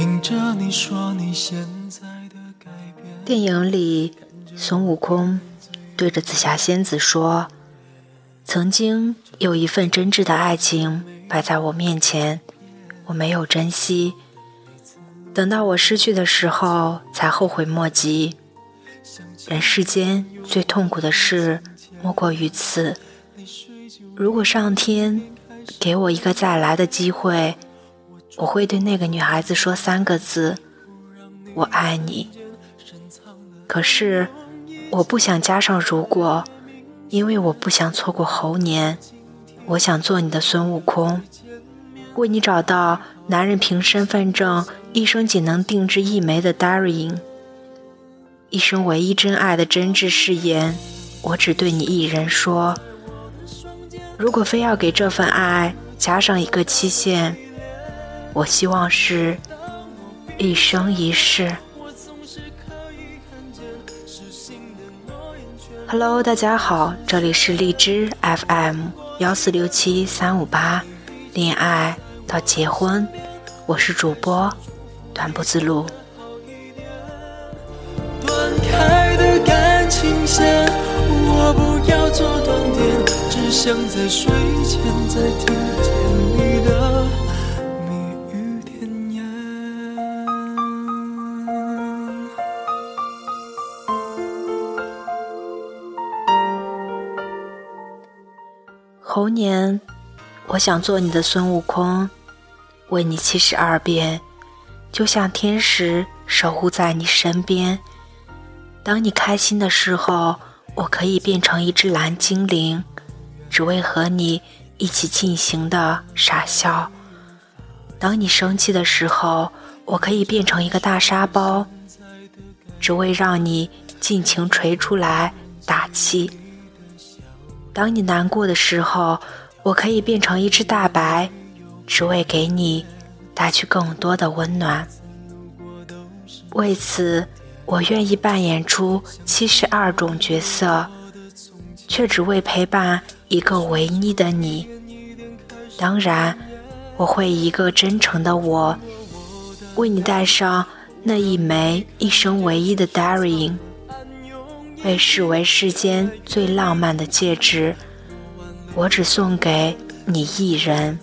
听着你说你现在的改变。电影里，孙悟空对着紫霞仙子说，曾经有一份真挚的爱情摆在我面前，我没有珍惜，等到我失去的时候才后悔莫及。人世间最痛苦的事莫过于此。如果上天给我一个再来的机会，我会对那个女孩子说3个字，我爱你。可是我不想加上如果，因为我不想错过猴年。我想做你的孙悟空，为你找到男人凭身份证一生仅能定制一枚的 Daring， 一生唯一真爱的真挚誓言，我只对你一人说。如果非要给这份爱加上一个期限，我希望是一生一世。Hello， 大家好，这里是荔枝 FM1467358，恋爱到结婚。我是主播短不自路。断开的感情线，我不要做断点，只想在睡前再听见你的蜜语甜言。猴年，我想做你的孙悟空，为你72变，就像天使守护在你身边。当你开心的时候，我可以变成一只蓝精灵，只为和你一起进行的傻笑。当你生气的时候，我可以变成一个大沙包，只为让你尽情捶出来打气。当你难过的时候，我可以变成一只大白，只为给你带去更多的温暖。为此，我愿意扮演出72种角色，却只为陪伴一个唯一的你。当然，我会以一个真诚的我，为你带上那一枚一生唯一的 Daring， 被视为世间最浪漫的戒指，我只送给你一人。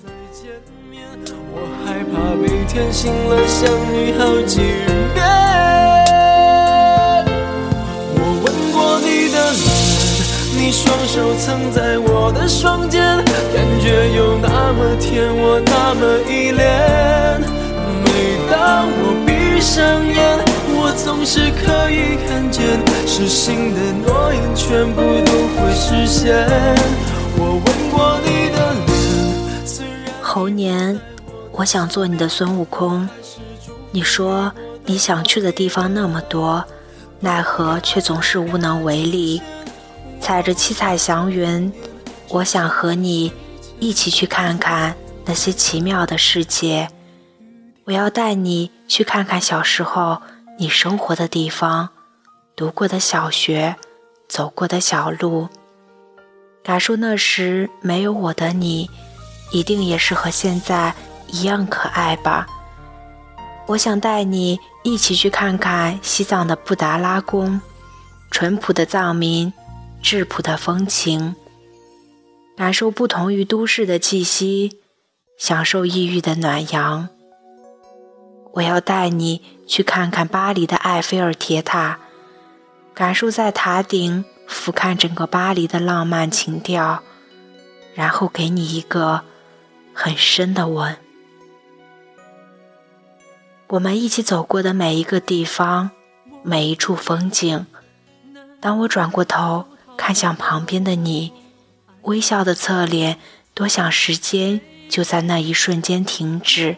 怕每天醒了想你好几遍，我吻过你的脸，你双手曾在我的双肩，感觉有那么甜，我那么依恋。每当我闭上眼，我总是可以看见，失信的诺言全部都会实现。我吻过你的脸。猴年，我想做你的孙悟空，你说你想去的地方那么多，奈何却总是无能为力。踩着七彩祥云，我想和你一起去看看那些奇妙的世界。我要带你去看看小时候你生活的地方，读过的小学，走过的小路，感受那时没有我的你，一定也是和现在一样可爱吧。我想带你一起去看看西藏的布达拉宫，淳朴的藏民，质朴的风情，感受不同于都市的气息，享受异域的暖阳。我要带你去看看巴黎的埃菲尔铁塔，感受在塔顶俯瞰整个巴黎的浪漫情调，然后给你一个很深的吻。我们一起走过的每一个地方，每一处风景，当我转过头看向旁边的你，微笑的侧脸，多想时间就在那一瞬间停止。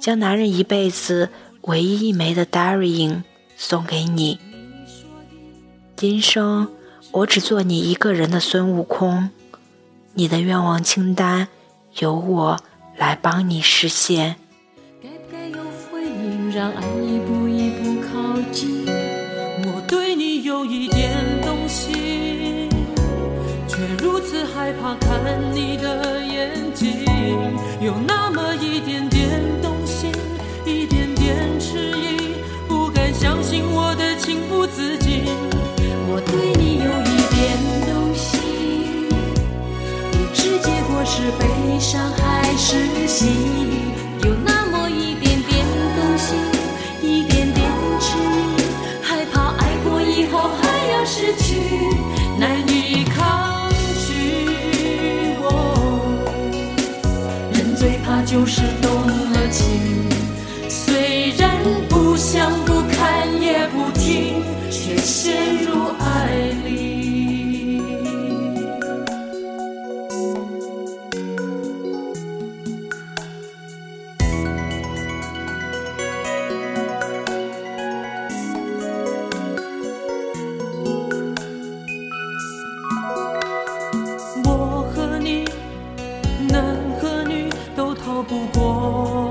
将男人一辈子唯一一枚的 Daring 送给你。今生我只做你一个人的孙悟空，你的愿望清单由我来帮你实现。该不该用回应让爱一步一步靠近，我对你有一点动心，却如此害怕看你的眼睛，有那么一点点动心。虽然不想不看也不听，却陷入爱里。我和你，男和女都逃不过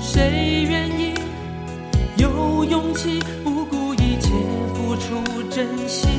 谁愿意有勇气不顾一切付出真心？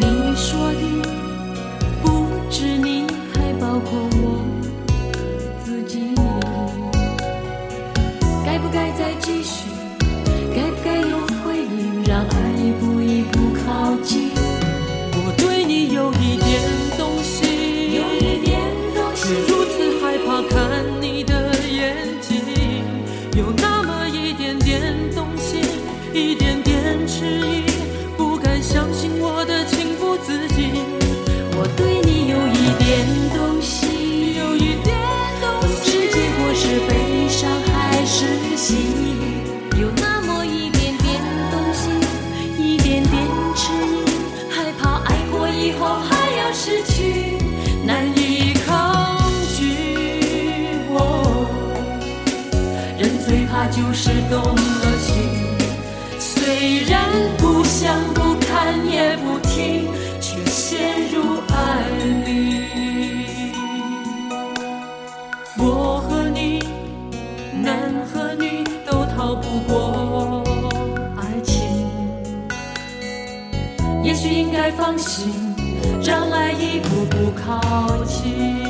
你说的不止你，还包括我自己。该不该再继续？该不该有回应？让爱一步一步靠近。我对你有一点东西，有一点东西，却如此害怕看你的。有那么一点点动心，一点点迟疑，不敢相信我的情不自禁。我对你有一点东西，有一点东西，不知结果是悲伤还是喜悦。有那么一点点东西，一点点迟疑，害怕爱过以后还要失去，难以抗拒。人最怕就是动了心，虽然不想不看也不听，却陷入爱里。我和你，男和女都逃不过爱情。也许应该放心，让爱一步步靠近。